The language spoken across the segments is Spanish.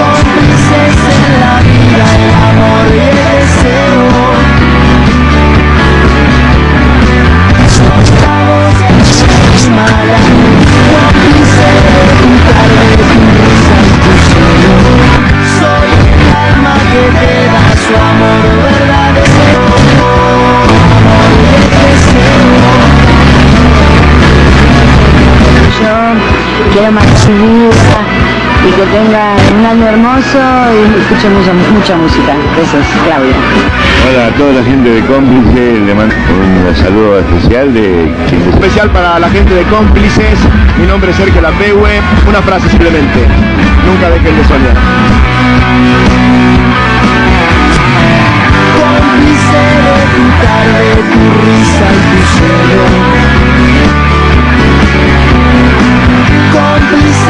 Cómplices en la vida, el amor y el deseo. Somos clavos en tus malas, cómplices de tu calor, en tu sueño. Soy el alma que te da su amor verdadero, amor y el deseo. Yo quiero más tu vida. Y que tengan un año hermoso y escuchen mucha música. Besos, Claudia. Hola a toda la gente de Cómplices, le mando un saludo especial de... Especial para la gente de Cómplices, mi nombre es Sergio Lapegue, una frase simplemente, nunca dejen de soñar. Cómplice de tu tarde, tu risa y tu sueño. Cómplices en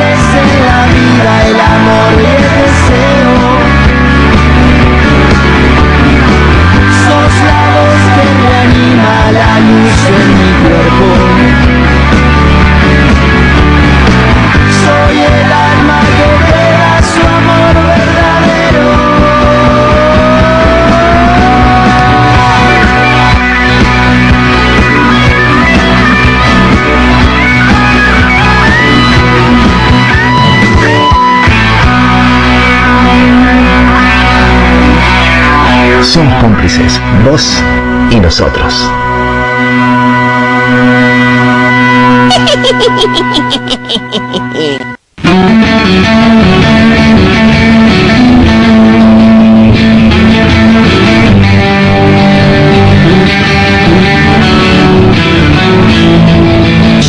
la vida, el amor y el deseo. Sos la voz que me anima, la luz en mi cuerpo. Soy el alma que te da su amor verdadero. Son cómplices, vos y nosotros.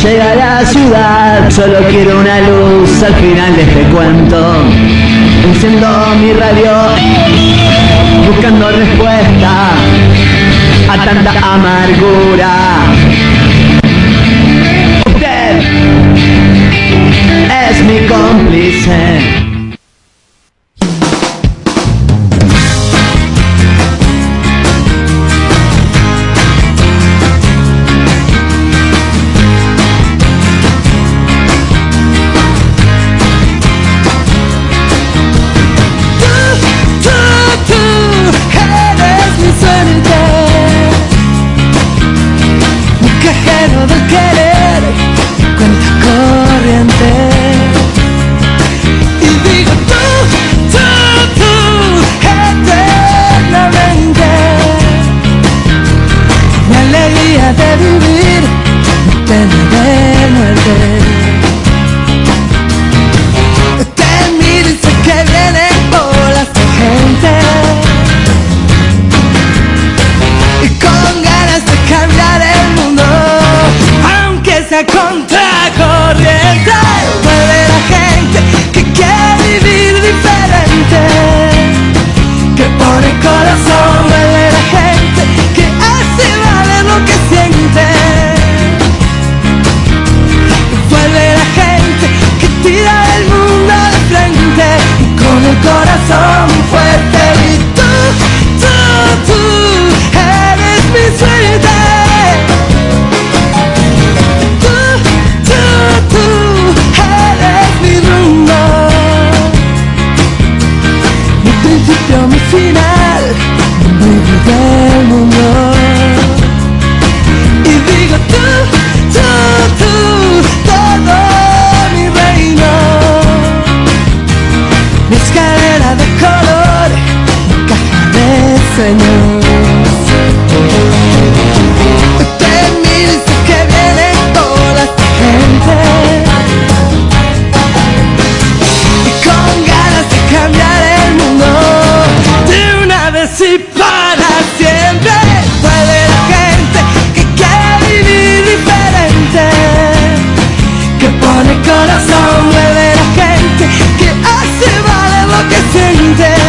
Llega la ciudad, solo quiero una luz al final de este cuento. Enciendo mi radio, buscando respuesta a tanta amargura. Usted es mi cómplice. Corazón mueve la gente que hace valer lo que siente.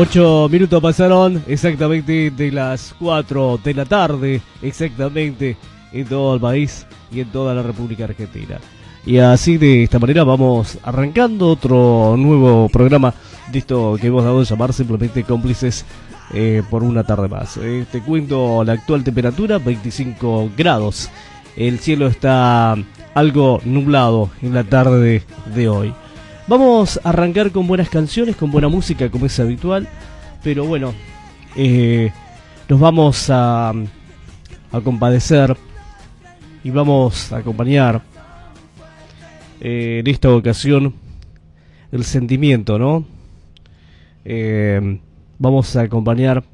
8 minutos pasaron exactamente de las 4 de la tarde, exactamente, en todo el país y en toda la República Argentina. Y así, de esta manera, vamos arrancando otro nuevo programa de esto que hemos dado a llamar simplemente Cómplices, por una tarde más. Te cuento la actual temperatura, 25 grados. El cielo está algo nublado en la tarde de hoy. Vamos a arrancar con buenas canciones, con buena música, como es habitual. Pero bueno, nos vamos a compadecer y vamos a acompañar en esta ocasión el sentimiento, ¿no? Vamos a acompañar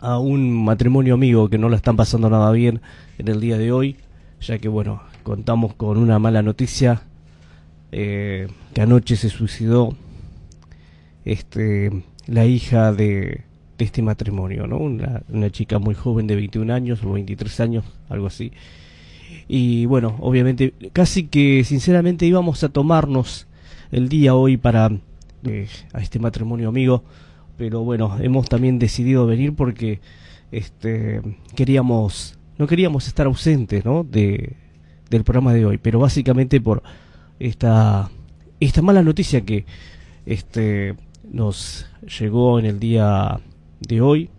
a un matrimonio amigo que no la están pasando nada bien en el día de hoy, ya que, bueno, contamos con una mala noticia. Que anoche se suicidó la hija de este matrimonio, ¿no? Una chica muy joven de 21 años o 23 años, algo así. Y bueno, obviamente, casi que sinceramente íbamos a tomarnos el día hoy para a este matrimonio amigo, pero bueno, hemos también decidido venir porque no queríamos estar ausentes, ¿no? del programa de hoy, pero básicamente por esta mala noticia que nos llegó en el día de hoy.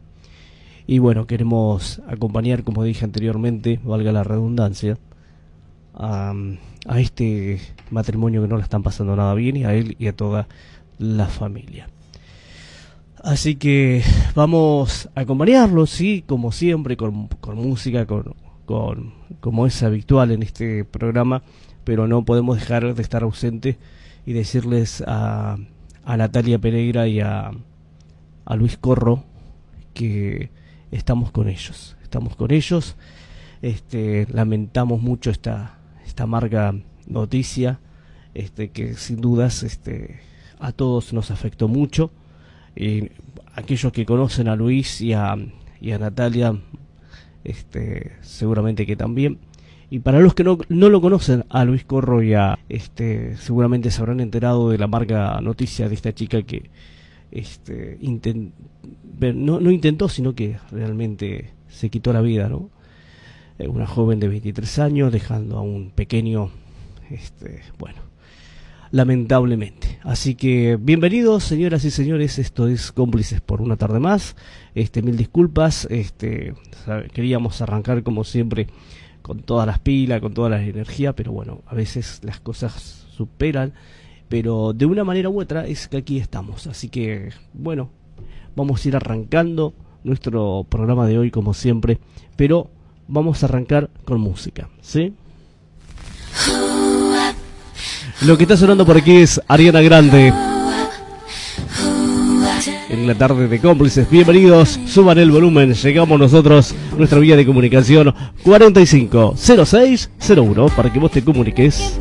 Y bueno, queremos acompañar, como dije anteriormente, valga la redundancia, a este matrimonio que no la están pasando nada bien, y a él y a toda la familia. Así que vamos a acompañarlo, sí, como siempre, con música, como es habitual en este programa. Pero no podemos dejar de estar ausentes y decirles a Natalia Pereira y a Luis Corro que estamos con ellos. Lamentamos mucho esta amarga noticia, que sin dudas a todos nos afectó mucho. Y aquellos que conocen a Luis y a Natalia, seguramente que también. Y para los que no lo conocen a Luis Corro y seguramente se habrán enterado de la amarga noticia de esta chica que no intentó, sino que realmente se quitó la vida, ¿no? Una joven de 23 años dejando a un pequeño, lamentablemente. Así que bienvenidos, señoras y señores, esto es Cómplices por una tarde más. Mil disculpas, queríamos arrancar como siempre con todas las pilas, con todas las energías, pero bueno, a veces las cosas superan, pero de una manera u otra es que aquí estamos. Así que, bueno, vamos a ir arrancando nuestro programa de hoy como siempre, pero vamos a arrancar con música, ¿sí? Lo que está sonando por aquí es Ariana Grande en la tarde de Cómplices. Bienvenidos, suban el volumen, llegamos nosotros, nuestra vía de comunicación 450601, para que vos te comuniques. Serious.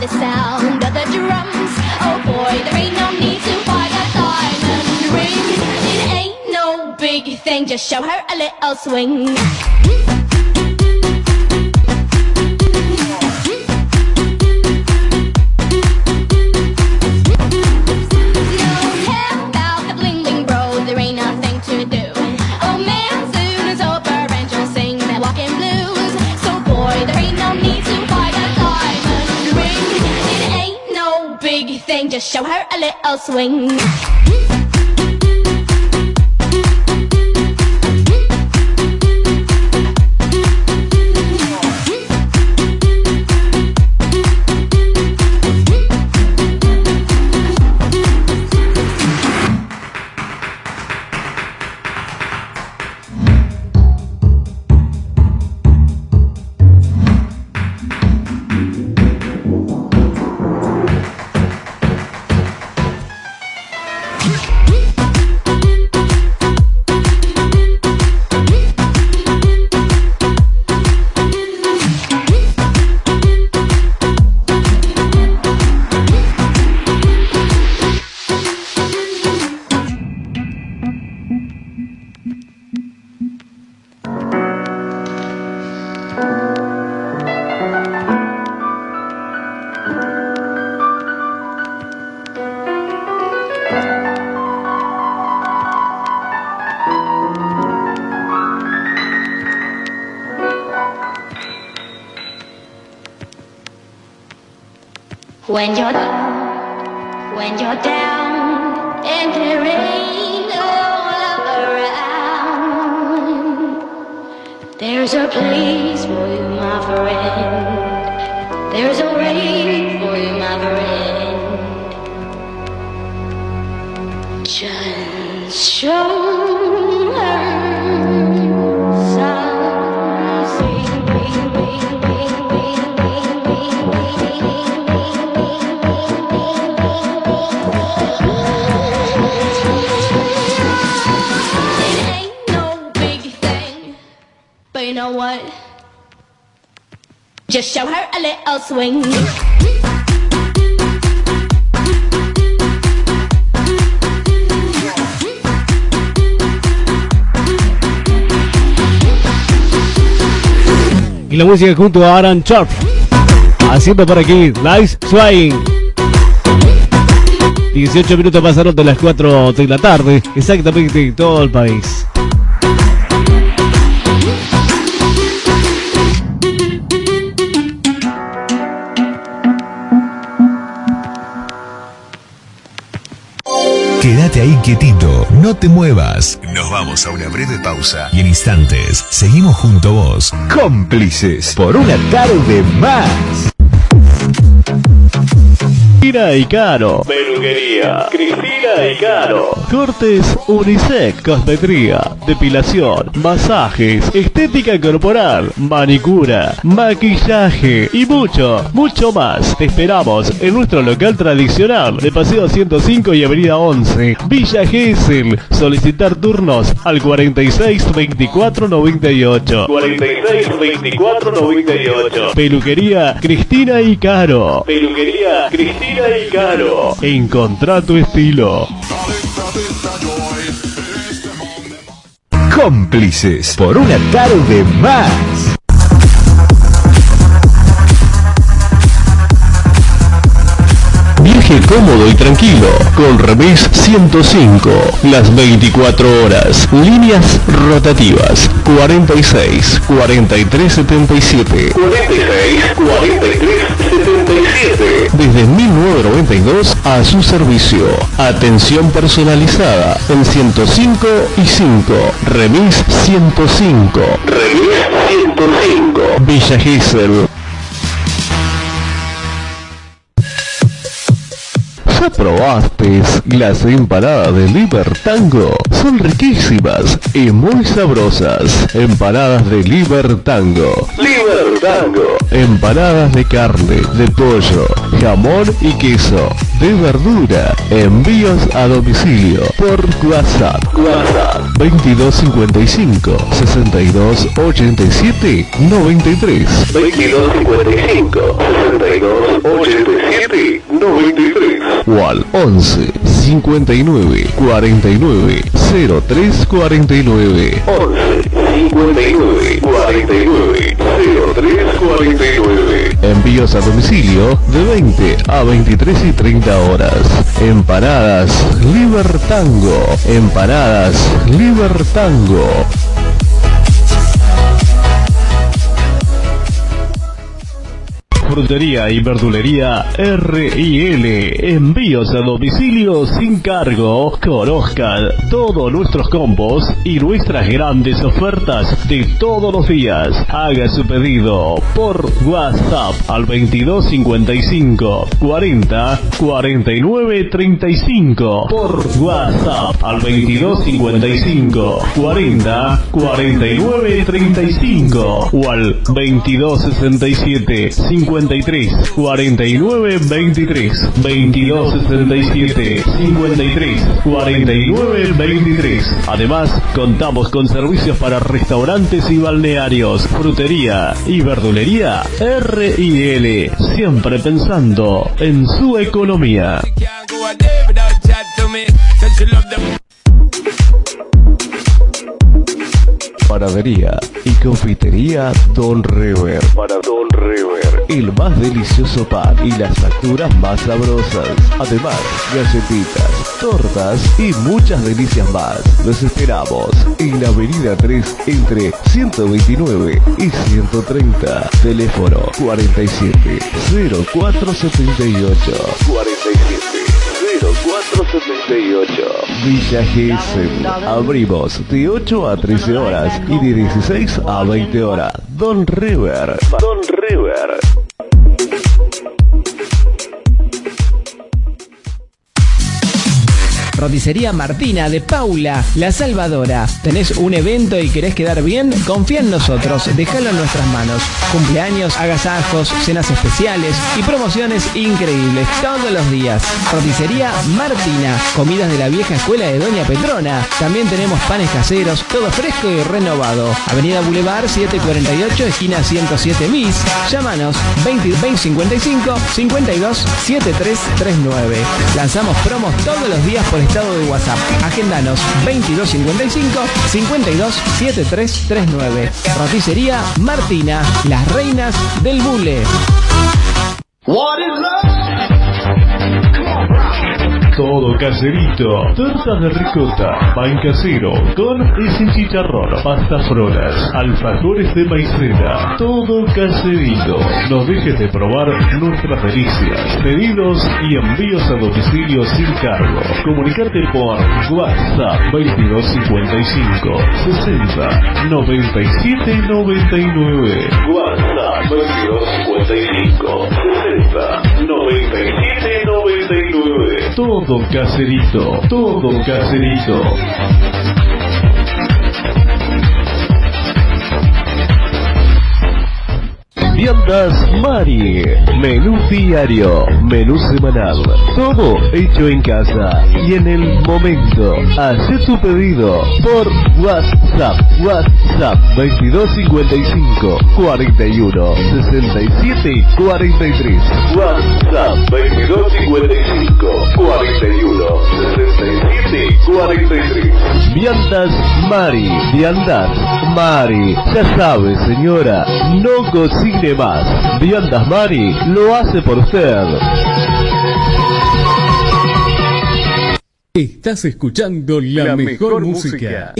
the sound of the drums. Oh boy, there ain't no need to buy a diamond ring. It ain't no big thing, just show her a little swing. Just show her a little swing. When you're down and there ain't no love around, there's a place for you, my friend. There's a way for you, my friend. Just show her. You know what? Just show her a little swing. Y la música junto a Aran Choff, haciendo por aquí Live Swing. 18 minutos pasaron de las 4 de la tarde, exactamente en todo el país. Quédate ahí quietito, no te muevas. Nos vamos a una breve pausa y en instantes seguimos junto a vos. Cómplices por una tarde más. Cristina y Caro. Peluquería. Cristina y Caro. Cortes unisex, cosmetría, depilación, masajes, estética corporal, manicura, maquillaje y mucho, mucho más. Te esperamos en nuestro local tradicional de Paseo 105 y Avenida 11, Villa Gesell. Solicitar turnos al 46 24 98. 46 24 98. Peluquería Cristina y Caro. Peluquería Cristina y Caro. Encontrá tu estilo. Cómplices por una tarde más. Viaje cómodo y tranquilo con Remis 105, las 24 horas, líneas rotativas 46 43 77 46 43 77 desde 1992 a su servicio. Atención personalizada en 105 y 5. Remis 105. Remis 105. Villa Gesell. ¿Ya probaste las empanadas de Libertango? Son riquísimas y muy sabrosas. Empanadas de Libertango. Libertango. Empanadas de carne, de pollo, jamón y queso, de verdura. Envíos a domicilio por WhatsApp. WhatsApp 2255 62 87 93. 2255 62 87 o al 11 59 49 03 49. 11 59 49 03 49. Envíos a domicilio de 20 a 23 y 30 horas. Empanadas Libertango. Empanadas Libertango. Frutería y verdulería R.I.L. Envíos a domicilio sin cargo. Conozcan todos nuestros combos y nuestras grandes ofertas de todos los días. Haga su pedido por WhatsApp al 2255 40 49 35. Por WhatsApp al 2255 40 49 35 o al 2267 53 49 23 22 67 53 49 23. Además, contamos con servicios para restaurantes y balnearios, frutería y verdulería R.I.L. Siempre pensando en su economía. Panadería y confitería Don River. Para Don River, el más delicioso pan y las facturas más sabrosas. Además, galletitas, tortas y muchas delicias más. Los esperamos en la avenida 3 entre 129 y 130. Teléfono 47 0478. 47 0478. Villa Gesell. Abrimos de 8 a 13 horas y de 16 a 20 horas. Don River. Don River. Roticería Martina de Paula, La Salvadora. ¿Tenés un evento y querés quedar bien? Confía en nosotros, déjalo en nuestras manos. Cumpleaños, agasajos, cenas especiales y promociones increíbles todos los días. Roticería Martina, comidas de la vieja escuela de Doña Petrona. También tenemos panes caseros, todo fresco y renovado. Avenida Boulevard 748, esquina 107 Mis. Llámanos 2255 52 7339. Lanzamos promos todos los días por estado de WhatsApp. Agéndanos 2255 52 7339. Roticería Martina, las reinas del bule. Todo caserito, tortas de ricota, pan casero, con y sin chicharrón, pastas frolas, alfajores de maicena, todo caserito. No dejes de probar nuestras delicias. Pedidos y envíos a domicilio sin cargo. Comunicate por WhatsApp 2255 60 97 99. WhatsApp 2255 60 97 99. Todo caserito, todo caserito. Viandas Mari, menú diario, menú semanal, todo hecho en casa y en el momento. Hacé tu pedido por WhatsApp, WhatsApp 2255 41 67 43. WhatsApp 2255 41 67 43. Viandas Mari, Viandas Mari, ya sabe señora, no cocine más. Viandas Mari lo hace por usted. Estás escuchando la mejor música.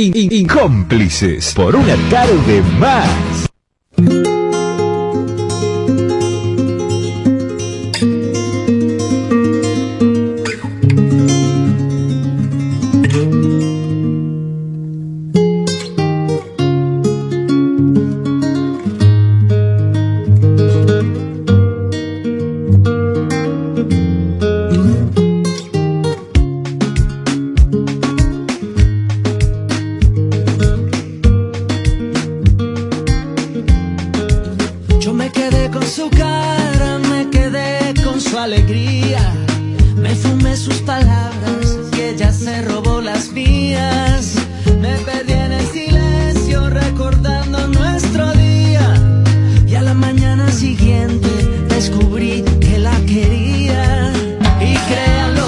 Cómplices por una tarde más. Siguiente descubrí que la quería y créalo.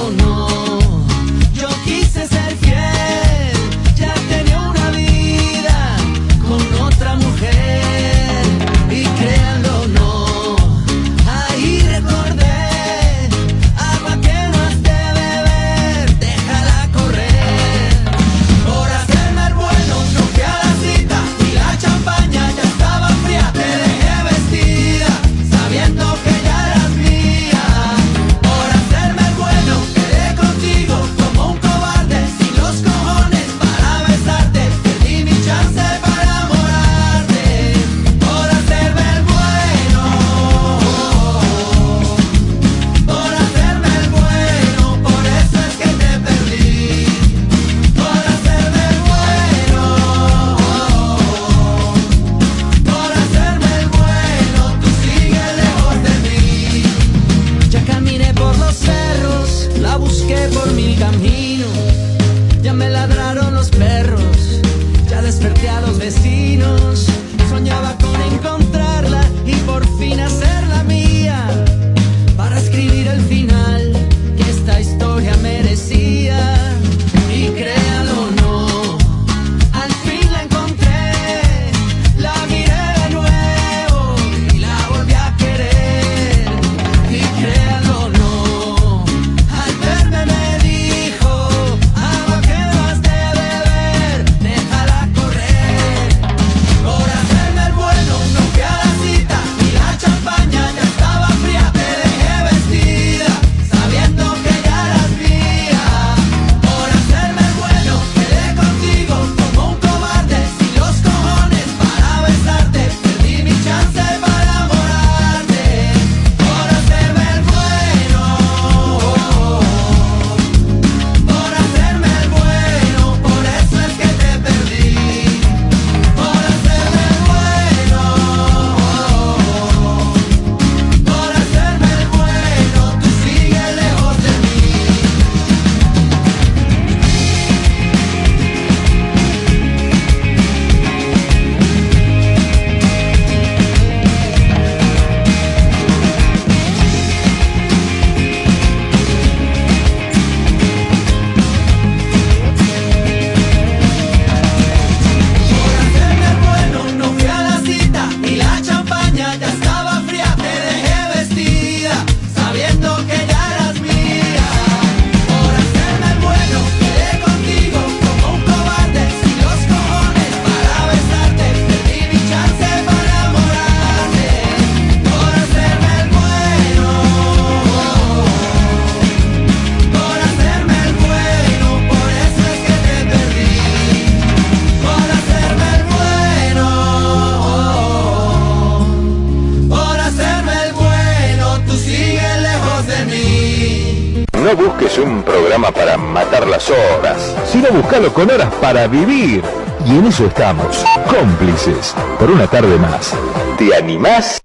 No busques un programa para matar las horas, sino buscalo con horas para vivir. Y en eso estamos, cómplices, por una tarde más. ¿Te animás?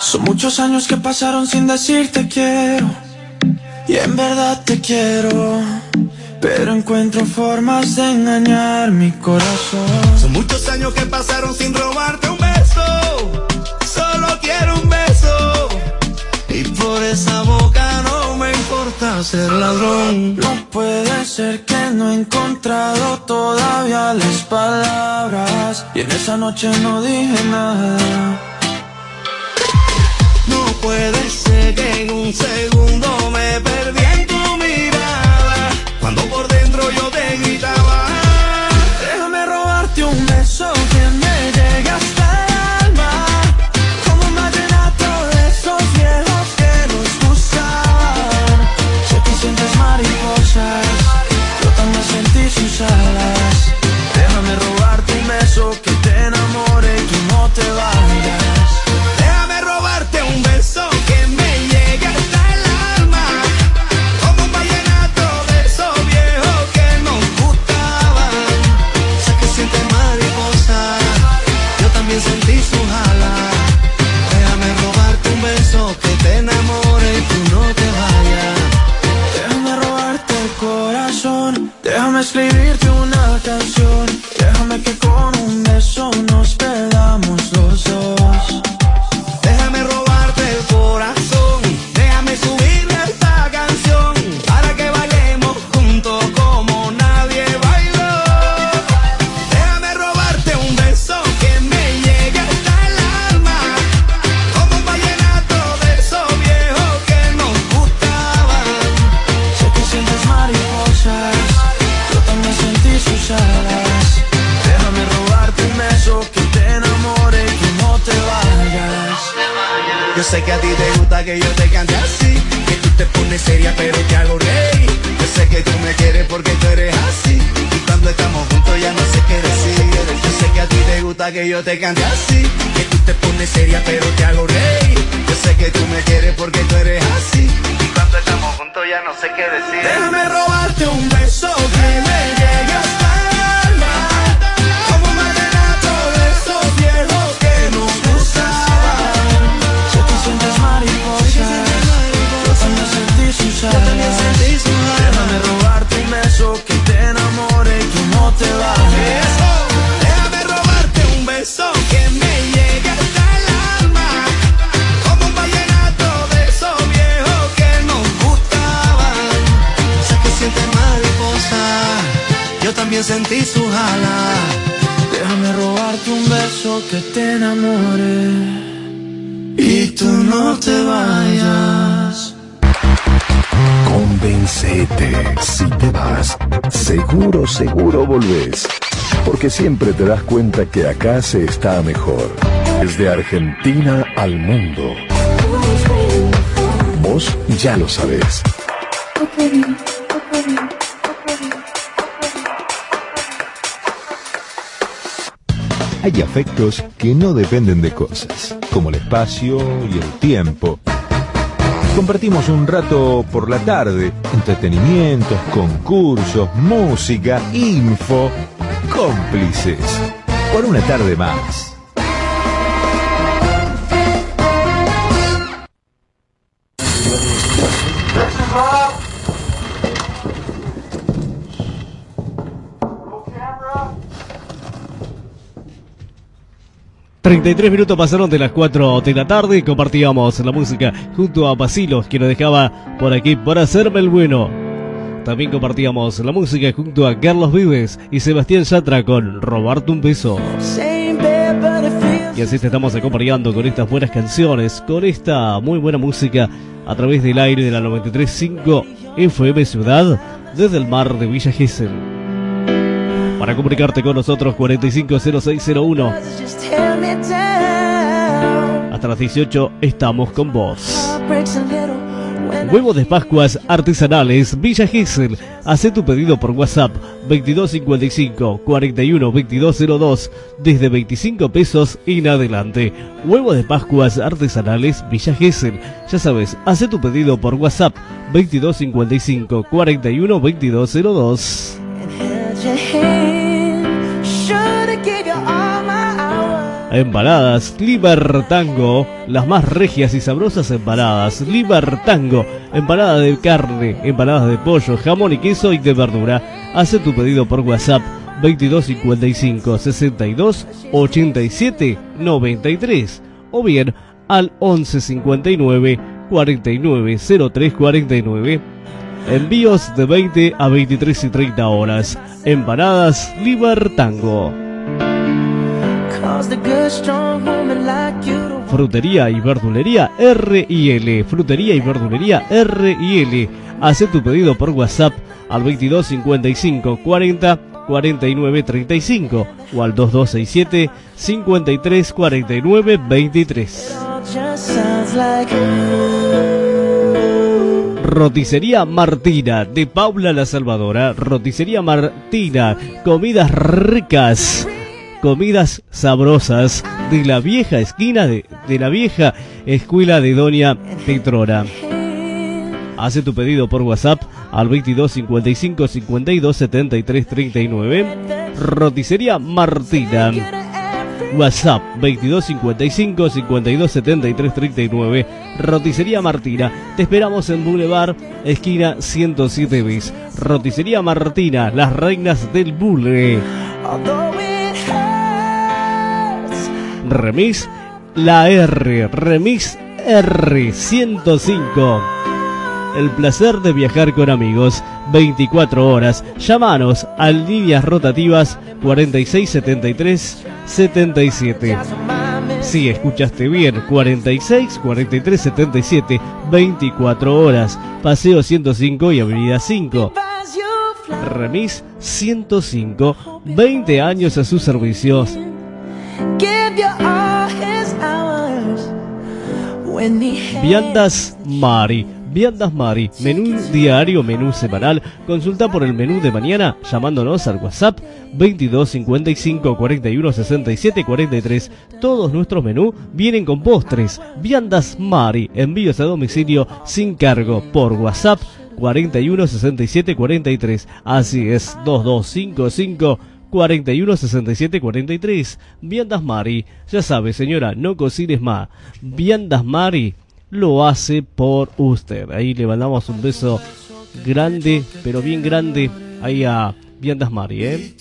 Son muchos años que pasaron sin decirte quiero, y en verdad te quiero, pero encuentro formas de engañar mi corazón. Son muchos años que pasaron sin robarte un beso, solo quiero un beso, y por esa boca no me importa ser ladrón. No puede ser que no he encontrado todavía las palabras, y en esa noche no dije nada. No puede ser que en un segundo me perdí en tu mirada, cuando por dentro yo te gritaba. Déjame robarte un beso que me llegue hasta el alma, como un vallenato de esos viejos que nos gustaban. Sé que sientes mariposas, yo también sentí sus alas. Déjame robarte un beso que te enamore y que no te vayas. Déjame escribirte una canción, déjame que con un beso nos perdamos los dos. Déjame robarte el corazón, déjame subirle esta canción, para que bailemos juntos como nadie bailó. Déjame robarte un beso que me llegue hasta el alma, como un vallenato de esos viejos que nos gustaban. Sé que sientes mariposas, sentí sus alas. Déjame robarte un beso que te enamore y que no te vayas. Yo sé que a ti te gusta que yo te cante así, que tú te pones seria pero te hago reír. Yo sé que tú me quieres porque tú eres así, y cuando estamos juntos ya no sé qué decir. Yo sé que a ti te gusta que yo te cante así, que tú te pones seria pero te hago reír. Yo sé que tú me quieres porque tú eres así, y cuando estamos juntos ya no sé qué decir. Déjame robarte un beso que me llegue hasta el alma, como un vallenato de esos viejos que nos gustaban. Si tú sientes mariposas, yo también sentí sus alas. Déjame robarte un beso que te enamore y que no te vayas. Déjame robarte un beso que me llegue hasta el alma, como un vallenato de esos viejos que nos gustaban. Sé que sientes mariposas, yo también sentí sus alas. Déjame robarte un beso que te enamore y tú no te vayas. Convéncete, si te vas, seguro, seguro volvés, porque siempre te das cuenta que acá se está mejor. Desde Argentina al mundo. Vos ya lo sabés. Hay afectos que no dependen de cosas, como el espacio y el tiempo. Compartimos un rato por la tarde, entretenimientos, concursos, música, info, cómplices, por una tarde más. ...33 minutos pasaron de las 4 de la tarde... ...compartíamos la música junto a Bacilos... ...que nos dejaba por aquí por hacerme el bueno... ...también compartíamos la música junto a Carlos Vives... ...y Sebastián Yatra con Robarte un beso... ...y así te estamos acompañando con estas buenas canciones... ...con esta muy buena música... ...a través del aire de la 93.5 FM Ciudad... ...desde el mar de Villa Gesell... ...para comunicarte con nosotros 450601... Hasta las 18 estamos con vos. Huevos de Pascuas Artesanales, Villa Gesell. Hacé tu pedido por WhatsApp 2255 41 2202, desde 25 pesos en adelante. Huevos de Pascuas Artesanales, Villa Gesell. Ya sabes, hacé tu pedido por WhatsApp 2255 41 2202. Empanadas Libertango, las más regias y sabrosas empanadas Libertango, empanada de carne, empanadas de pollo, jamón y queso y de verdura. Haz tu pedido por WhatsApp 2255 62 87 93, o bien al 11 59 49 03 49. Envíos de 20 a 23 y 30 horas. Empanadas Libertango. Frutería y verdulería R&L. Frutería y verdulería R&L. Hacé tu pedido por WhatsApp al 22 55 40 49 35, o al 2267 53 49 23. Roticería Martina, de Paula La Salvadora. Roticería Martina, comidas ricas, comidas sabrosas, de la vieja esquina de la vieja escuela de Doña Petrona. Hace tu pedido por WhatsApp al 22 55 52 73 39. Roticería Martina. WhatsApp 22 55 52 73 39. Roticería Martina. Te esperamos en Boulevard esquina 107 bis. Roticería Martina, las reinas del bule. Remis La R, Remis R 105. El placer de viajar con amigos, 24 horas. Llámanos a líneas rotativas 46 73 77. Sí, escuchaste bien, 46 43 77, 24 horas, Paseo 105 y Avenida 5. Remis 105, 20 años a sus servicios. Viandas Mari. Viandas Mari, menú diario, menú semanal. Consulta por el menú de mañana llamándonos al WhatsApp 22 55 41 67 43. Todos nuestros menús vienen con postres. Viandas Mari, envíos a domicilio sin cargo por WhatsApp 41 67 43. Así es, 2255 41 67 43. Viandas Mari. Ya sabe, señora, no cocines más. Viandas Mari lo hace por usted. Ahí le mandamos un beso grande, pero bien grande, ahí a Viandas Mari, ¿eh?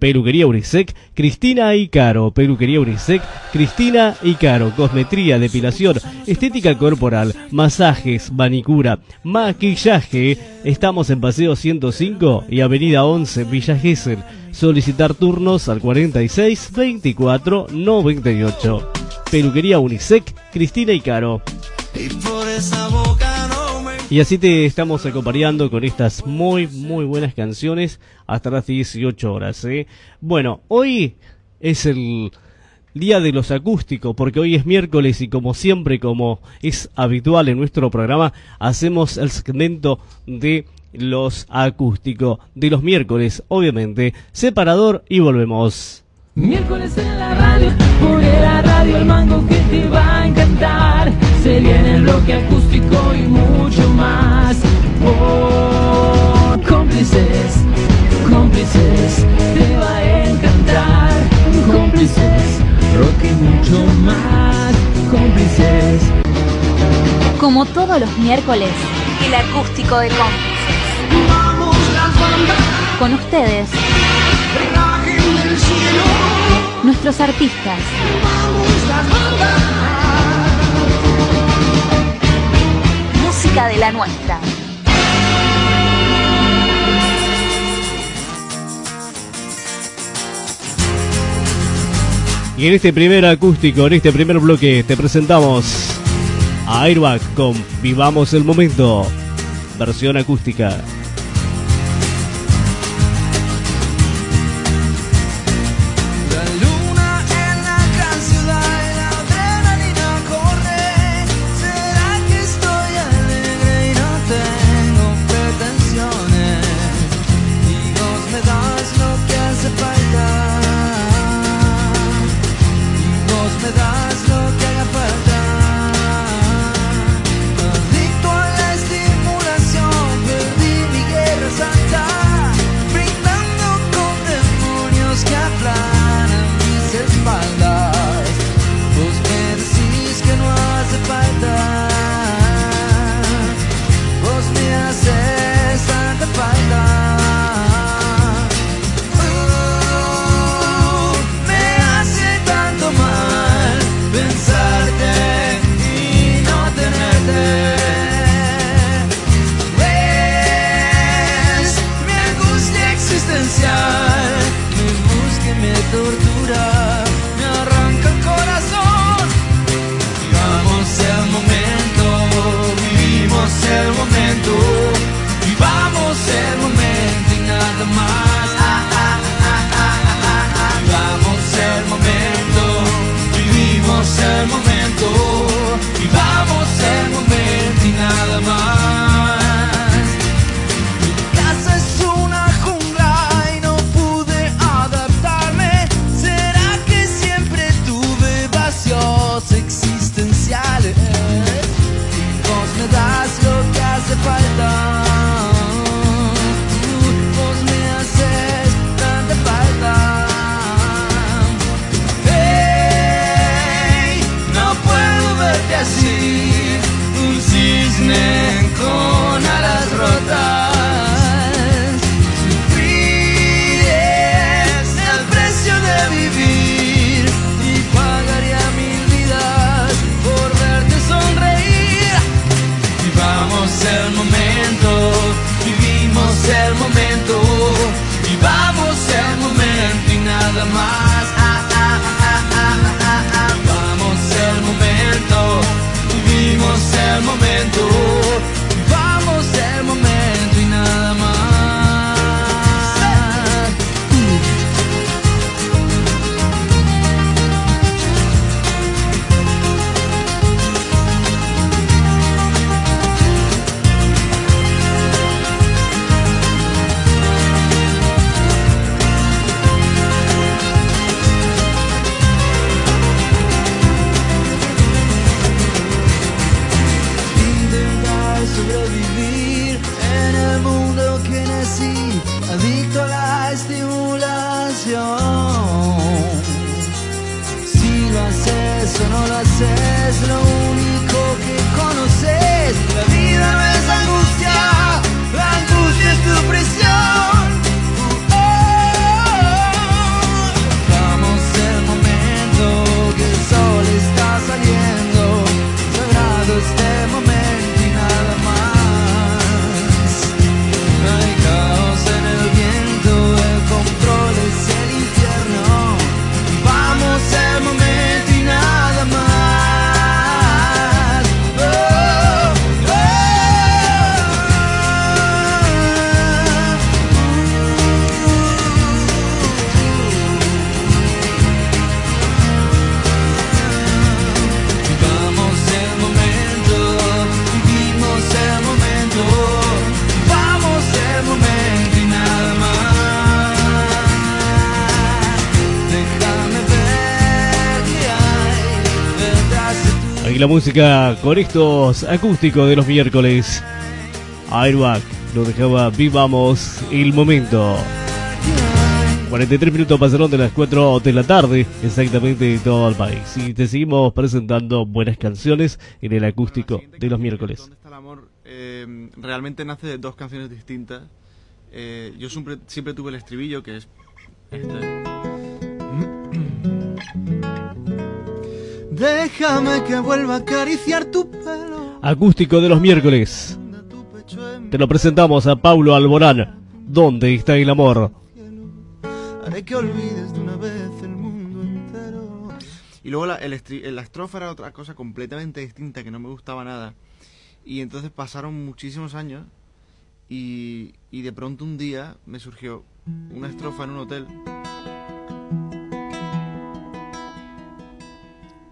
Peluquería Unisec, Cristina y Caro. Peluquería Unisec, Cristina y Caro. Cosmetría, depilación, estética corporal, masajes, manicura, maquillaje. Estamos en Paseo 105 y Avenida 11, Villa Gesell. Solicitar turnos al 46 24 98. Peluquería Unisec, Cristina y Caro. Y así te estamos acompañando con estas muy, muy buenas canciones hasta las 18 horas, ¿eh? Bueno, hoy es el día de los acústicos, porque hoy es miércoles y como siempre, como es habitual en nuestro programa, hacemos el segmento de los acústicos de los miércoles, obviamente. Separador y volvemos. Miércoles en la radio, por la radio el mango que te va a encantar. Se viene el bloque acústico y mucho más. Oh, cómplices, cómplices, te va a encantar. Cómplices, rock y mucho más. Cómplices. Como todos los miércoles, el acústico de Cómplices. Vamos las bandas. Con ustedes, Rajen del cielo. Nuestros artistas. Vamos las bandas. Música de la nuestra. Y en este primer acústico, en este primer bloque, te presentamos a Airbag con Vivamos el Momento, versión acústica. La luna en la gran ciudad, la adrenalina con momento, vivamos el momento y nada más. Vivamos el momento, vivimos el momento, vivamos el momento y nada más. Mi casa es una jungla y no pude adaptarme. ¿Será que siempre tuve vacíos existenciales? Vos me das lo que hace falta. Con alas rotas, sufrirás el precio de vivir y pagaría mil vidas por verte sonreír. Vivamos el momento, vivimos el momento, vivamos el momento y nada más. Vamos el momento, vivimos el momento. Es lo único que conoces. La vida no es angustia, la angustia es tu prisión. Vamos el momento que el sol está saliendo, sagrado este momento y nada más. No hay caos en el viento, el control es el infierno. Vamos el momento y nada más. La música con estos acústicos de los miércoles. Airbag nos dejaba Vivamos el momento. 43 minutos pasaron de las 4 de la tarde, exactamente, en todo el país. Y te seguimos presentando buenas canciones en el acústico de los miércoles. ¿Dónde está el amor? Realmente nace de dos canciones distintas. Yo siempre tuve el estribillo, que es este. Déjame que vuelva a acariciar tu pelo. Acústico de los miércoles. Te lo presentamos a Pablo Alborán. ¿Dónde está el amor? Haré que olvides de una vez el mundo entero. Y luego la estrofa era otra cosa completamente distinta que no me gustaba nada. Y entonces pasaron muchísimos años y de pronto un día me surgió una estrofa en un hotel,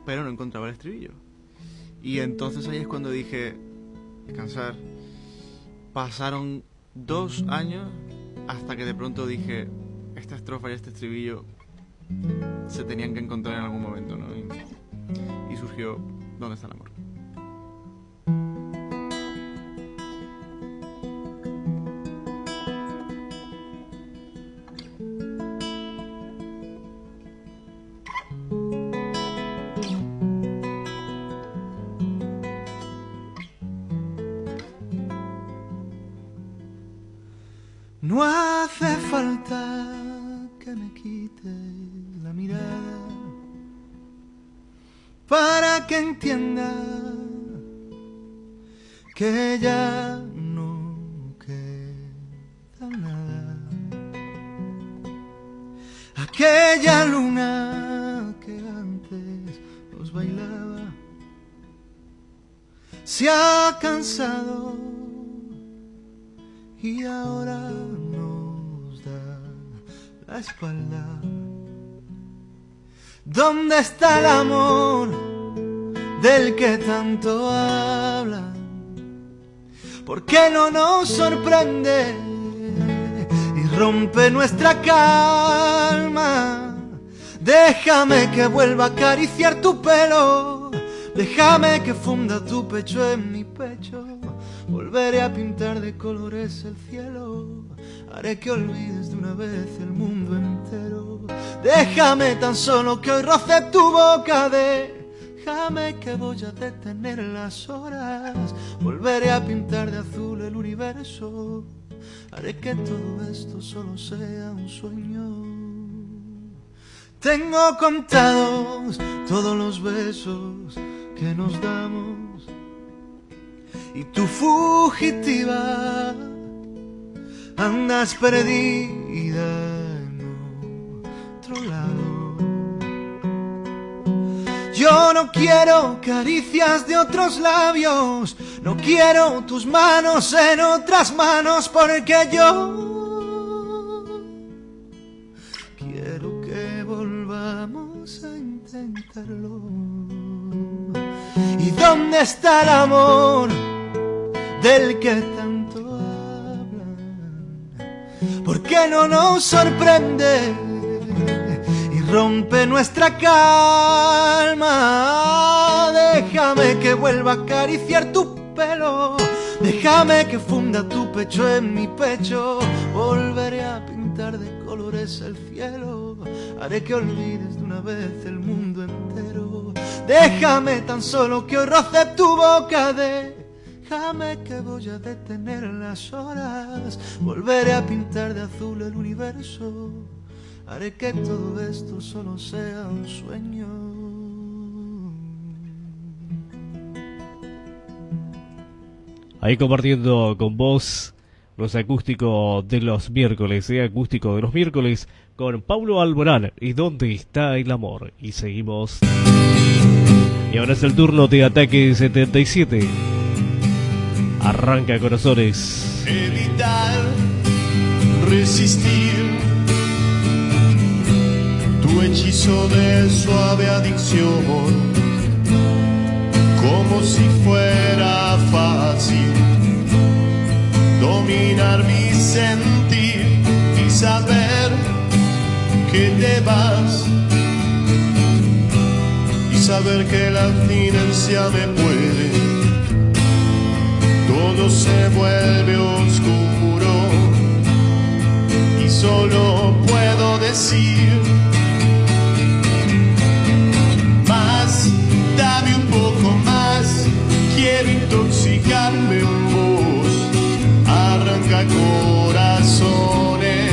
pero no encontraba el estribillo. Y entonces ahí es cuando dije, descansar. Pasaron 2 años hasta que de pronto dije, esta estrofa y este estribillo se tenían que encontrar en algún momento, ¿no? Y surgió ¿Dónde está el amor? No hace falta que me quites la mirada para que entienda que ya no queda nada. Aquella luna que antes nos bailaba se ha cansado y ahora nos da la espalda. ¿Dónde está el amor del que tanto hablan? ¿Por qué no nos sorprende y rompe nuestra calma? Déjame que vuelva a acariciar tu pelo, déjame que funda tu pecho en mi pecho. Volveré a pintar de colores el cielo, haré que olvides de una vez el mundo entero. Déjame tan solo que hoy roce tu boca, déjame que voy a detener las horas. Volveré a pintar de azul el universo, haré que todo esto solo sea un sueño. Tengo contados todos los besos que nos damos, y tú, fugitiva, andas perdida en otro lado. Yo no quiero caricias de otros labios, no quiero tus manos en otras manos, porque yo quiero que volvamos a intentarlo. ¿Y dónde está el amor del que tanto hablan? ¿Por qué no nos sorprende y rompe nuestra calma? Déjame que vuelva a acariciar tu pelo, déjame que funda tu pecho en mi pecho. Volveré a pintar de colores el cielo, haré que olvides de una vez el mundo entero. Déjame tan solo que hoy roce tu boca, déjame que voy a detener las horas. Volveré a pintar de azul el universo, haré que todo esto solo sea un sueño. Ahí compartiendo con vos los acústicos de los miércoles, acústico de los miércoles con Pablo Alborán, ¿y dónde está el amor? Y seguimos. Y ahora es el turno de Ataque 77. Arranca, corazones. Evitar, resistir, tu hechizo de suave adicción, como si fuera fácil dominar mi sentir y saber que te vas, y saber que la abstinencia me puede. Todo se vuelve oscuro y solo puedo decir, más, dame un poco más, quiero intoxicarme en vos. Arranca corazones,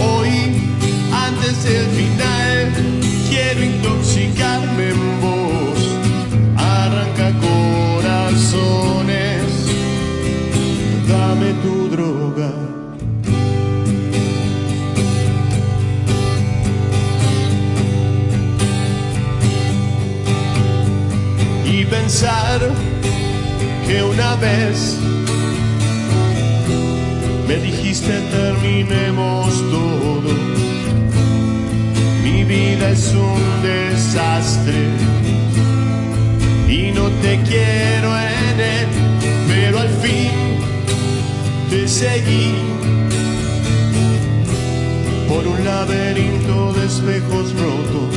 hoy antes del final quiero intoxicarme en vos. Corazones, dame tu droga, y pensar que una vez me dijiste terminemos todo. Mi vida es un desastre y no te quiero en él, pero al fin te seguí por un laberinto de espejos rotos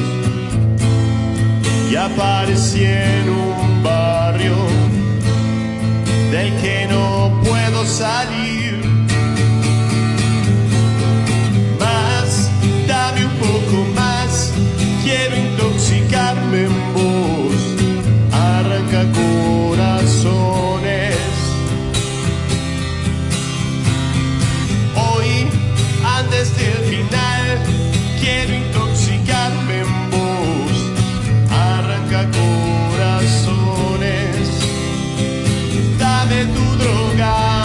y aparecí en un barrio del que no puedo salir. Más, dame un poco más, quiero intoxicarme en vos. Arranca corazones, hoy antes del final quiero intoxicarme en vos. Arranca corazones, dame tu droga.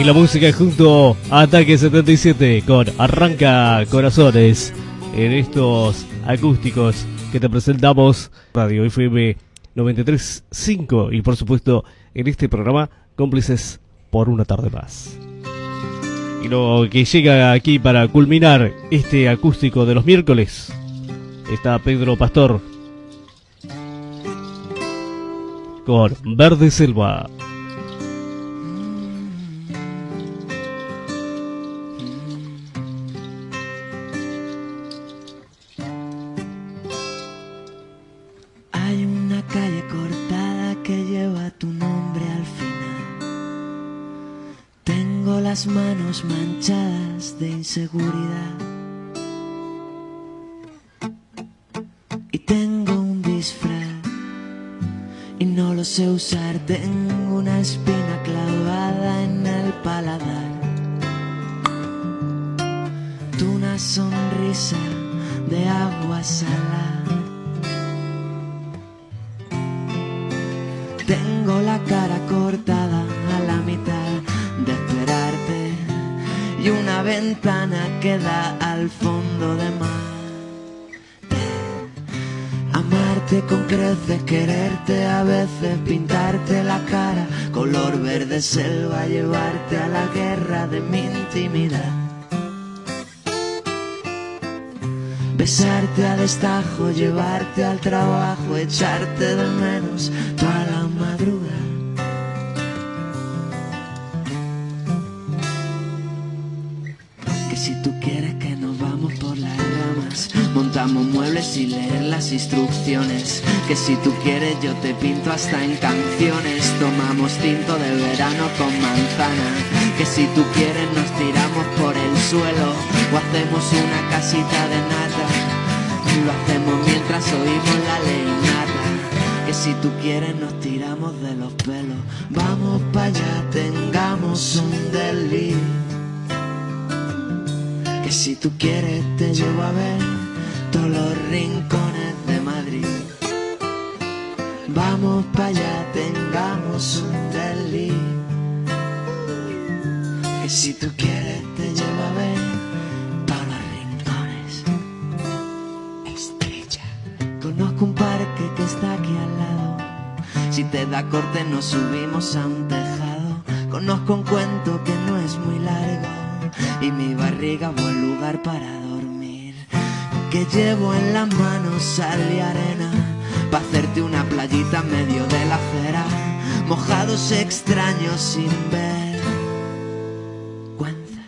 y la música junto a Ataque 77 con Arranca Corazones en estos acústicos que te presentamos Radio FM 93.5 y por supuesto en este programa Cómplices por una tarde más. Y lo que llega aquí para culminar este acústico de los miércoles está Pedro Pastor con Verde Selva. Hay una calle cortada que lleva tu nombre al final. Tengo las manos manchadas de inseguridad y tengo un disfraz y no lo sé usar, tengo una espina clavada en el paladar. Tú una sonrisa de agua salada. Tengo la cara cortada a la mitad de esperarte y una ventana que da al fondo de mar. Amarte con creces, quererte a veces, pintarte la cara color verde selva, llevarte a la guerra de mi intimidad. Besarte a destajo, llevarte al trabajo, echarte de menos toda la madrugada. Que si tú quieres que nos vamos por las ramas, montamos muebles sin leer las instrucciones. Que si tú quieres yo te pinto hasta en canciones, tomamos tinto de verano con manzana. Que si tú quieres nos tiramos por el suelo o hacemos una casita de nata. Lo hacemos mientras oímos la leñata. Que si tú quieres nos tiramos de los pelos, vamos para allá, tengamos un delirio. Que si tú quieres te llevo a ver todos los rincones de Madrid. Vamos para allá, tengamos un delirio. Que si tú quieres te llevo a ver todos los rincones. Estrella, conozco un parque que está aquí al lado. Si te da corte nos subimos a un tejado. Conozco un cuento que no es muy largo y mi barriga buen lugar para dormir. Que llevo en las manos sal y arena pa' hacerte una playita en medio de la acera. Mojados extraños sin ver cuentas.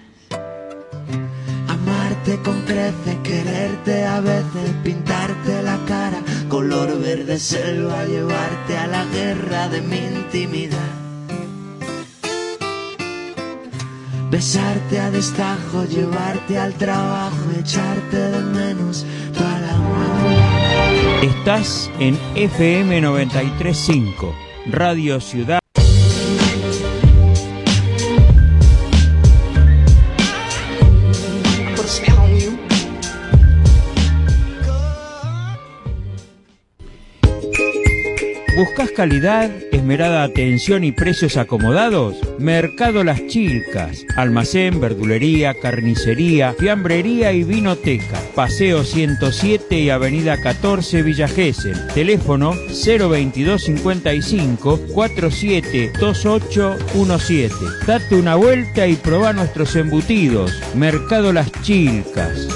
Amarte con creces, quererte a veces, pintarte la cara color verde selva, llevarte a la guerra de mi intimidad. Besarte a destajo, llevarte al trabajo, echarte de menos toda la madrugada. Estás en FM 93.5, Radio Ciudad. ¿Buscas calidad, esmerada atención y precios acomodados? Mercado Las Chilcas, almacén, verdulería, carnicería, fiambrería y vinoteca. Paseo 107 y avenida 14 Villa Gesell. Teléfono 02255 472817. Date una vuelta y probá nuestros embutidos. Mercado Las Chilcas.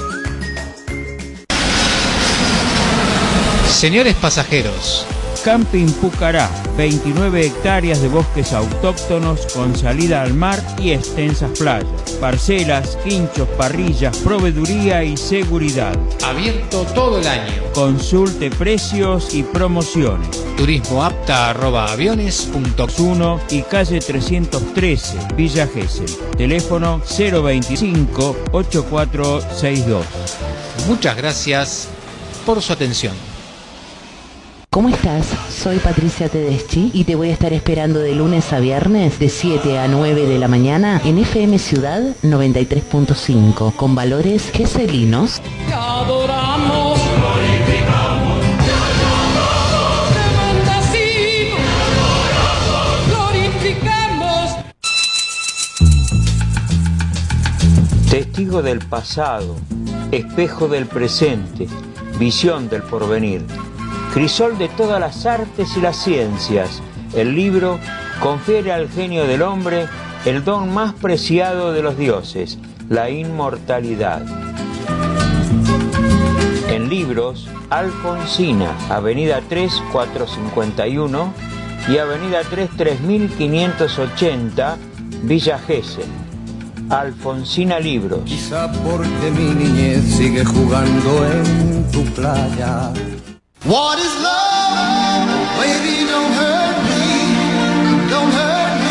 Señores pasajeros, Camping Pucará, 29 hectáreas de bosques autóctonos con salida al mar y extensas playas, parcelas, quinchos, parrillas, proveeduría y seguridad. Abierto todo el año. Consulte precios y promociones. turismoapta@aviones.1 y calle 313, Villa Gesell. Teléfono 025-8462. Muchas gracias por su atención. ¿Cómo estás? Soy Patricia Tedeschi y te voy a estar esperando de lunes a viernes de 7 a 9 de la mañana en FM Ciudad 93.5 con valores geselinos. Te adoramos, glorificamos, te bendecimos, glorificamos. testigo del pasado, espejo del presente, visión del porvenir, crisol de todas las artes y las ciencias, el libro confiere al genio del hombre el don más preciado de los dioses, la inmortalidad. En libros, Alfonsina, Avenida 3, 451 y Avenida 3, 3580, Villa Gesell. Alfonsina Libros. Quizá porque mi niñez sigue jugando en tu playa. What is love? Baby, don't hurt me. Don't hurt me.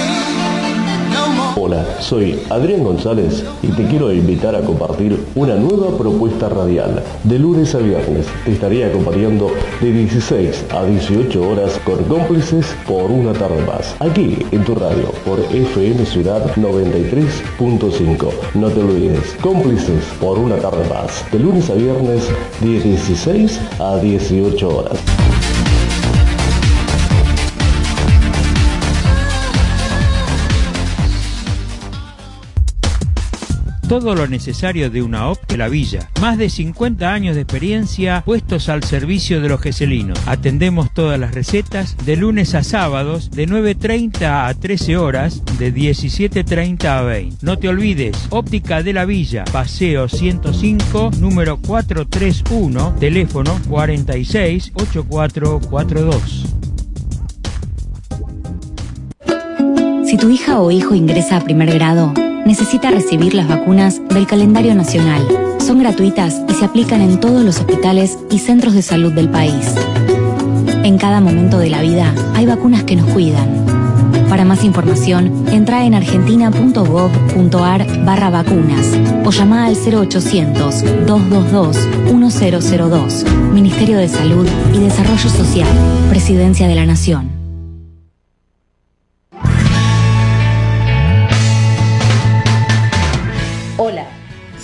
No more. Hola, soy Adrián González y te quiero invitar a compartir una nueva propuesta radial. De lunes a viernes te estaré acompañando de 16 a 18 horas con Cómplices por una tarde más. Aquí en tu radio por FM Ciudad 93.5. No te olvides, Cómplices por una tarde más. De lunes a viernes de 16 a 18 horas. Todo lo necesario de una OP de la Villa. Más de 50 años de experiencia puestos al servicio de los geselinos. Atendemos todas las recetas de lunes a sábados de 9:30 a 13 horas, de 17:30 a 20. No te olvides, Óptica de la Villa, Paseo 105, número 431, teléfono 468442. Si tu hija o hijo ingresa a primer grado, necesita recibir las vacunas del calendario nacional. Son gratuitas y se aplican en todos los hospitales y centros de salud del país. En cada momento de la vida hay vacunas que nos cuidan. Para más información, entra en argentina.gov.ar/vacunas o llama al 0800-222-1002. Ministerio de Salud y Desarrollo Social, Presidencia de la Nación.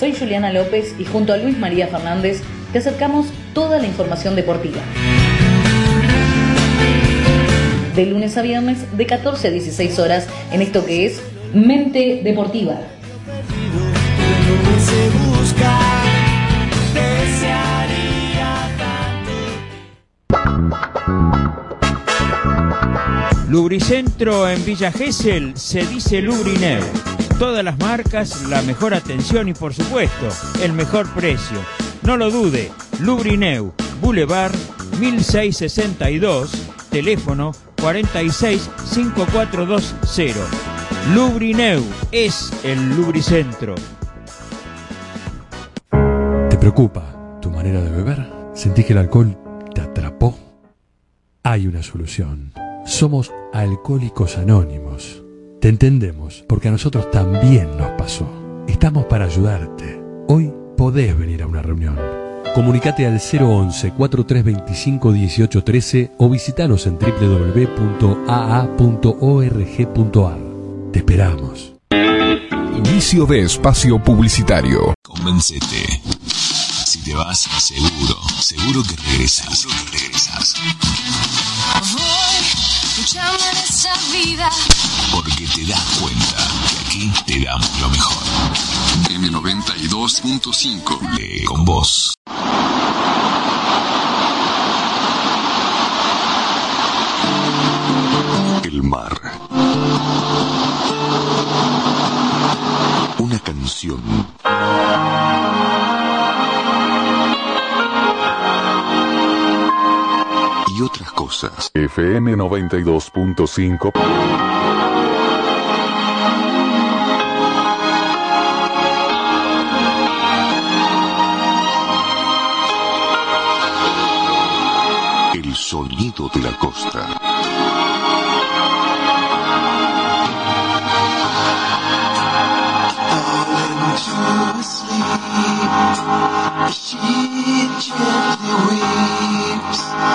Soy Juliana López y junto a Luis María Fernández te acercamos toda la información deportiva. De lunes a viernes de 14 a 16 horas en esto que es Mente Deportiva. Lubricentro en Villa Gesell se dice Lubrineu. Todas las marcas, la mejor atención y, por supuesto, el mejor precio. No lo dude, Lubrineu, Boulevard 1662, teléfono 465420. Lubrineu es el Lubricentro. ¿Te preocupa tu manera de beber? ¿Sentís que el alcohol te atrapó? Hay una solución. Somos Alcohólicos Anónimos. Te entendemos, porque a nosotros también nos pasó. Estamos para ayudarte. Hoy podés venir a una reunión. Comunicate al 011-4325-1813 o visitanos en www.aa.org.ar. Te esperamos. Inicio de espacio publicitario. Convencete. Si te vas, seguro que regresas. Luchando en esa vida, porque te das cuenta que aquí te damos lo mejor. M92.5 de Con Vos. El mar. Una canción. Y otras cosas. FM 92.5. El sonido de la costa.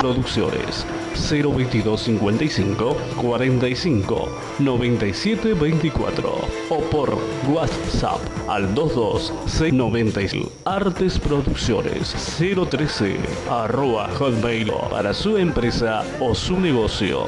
Producciones 022 55 45 97 24 o por WhatsApp al 22 695. Artes Producciones 013@hotmail para su empresa o su negocio.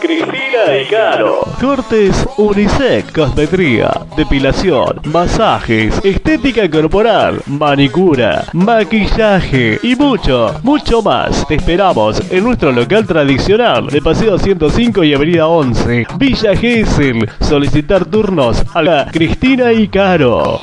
Cristina Mexicano. Cortes unisex, cosmetría, depilación, masajes, estética corporal, manicura, maquillaje y mucho, mucho más. Te esperamos en nuestro local tradicional de Paseo 105 y Avenida 11, Villa Gesell. Solicitar turnos a la Cristina y Caro.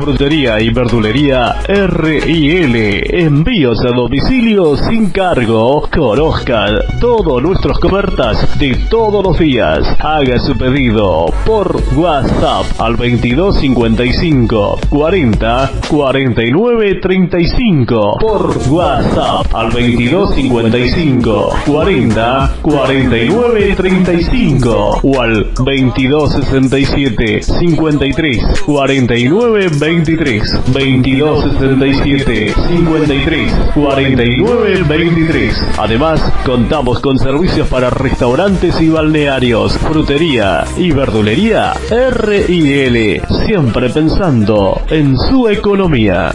Frutería y verdulería R.I.L. Envíos a domicilio sin cargo. Conozcan todos nuestros comertas de todos los días. Haga su pedido por WhatsApp al 2255 40 49 35. Por WhatsApp al 2255 40 49 35 o al 2267 53 49 25 23 22 67 53 49 23. Además, contamos con servicios para restaurantes y balnearios. Frutería y verdulería R.I.L. Siempre pensando en su economía.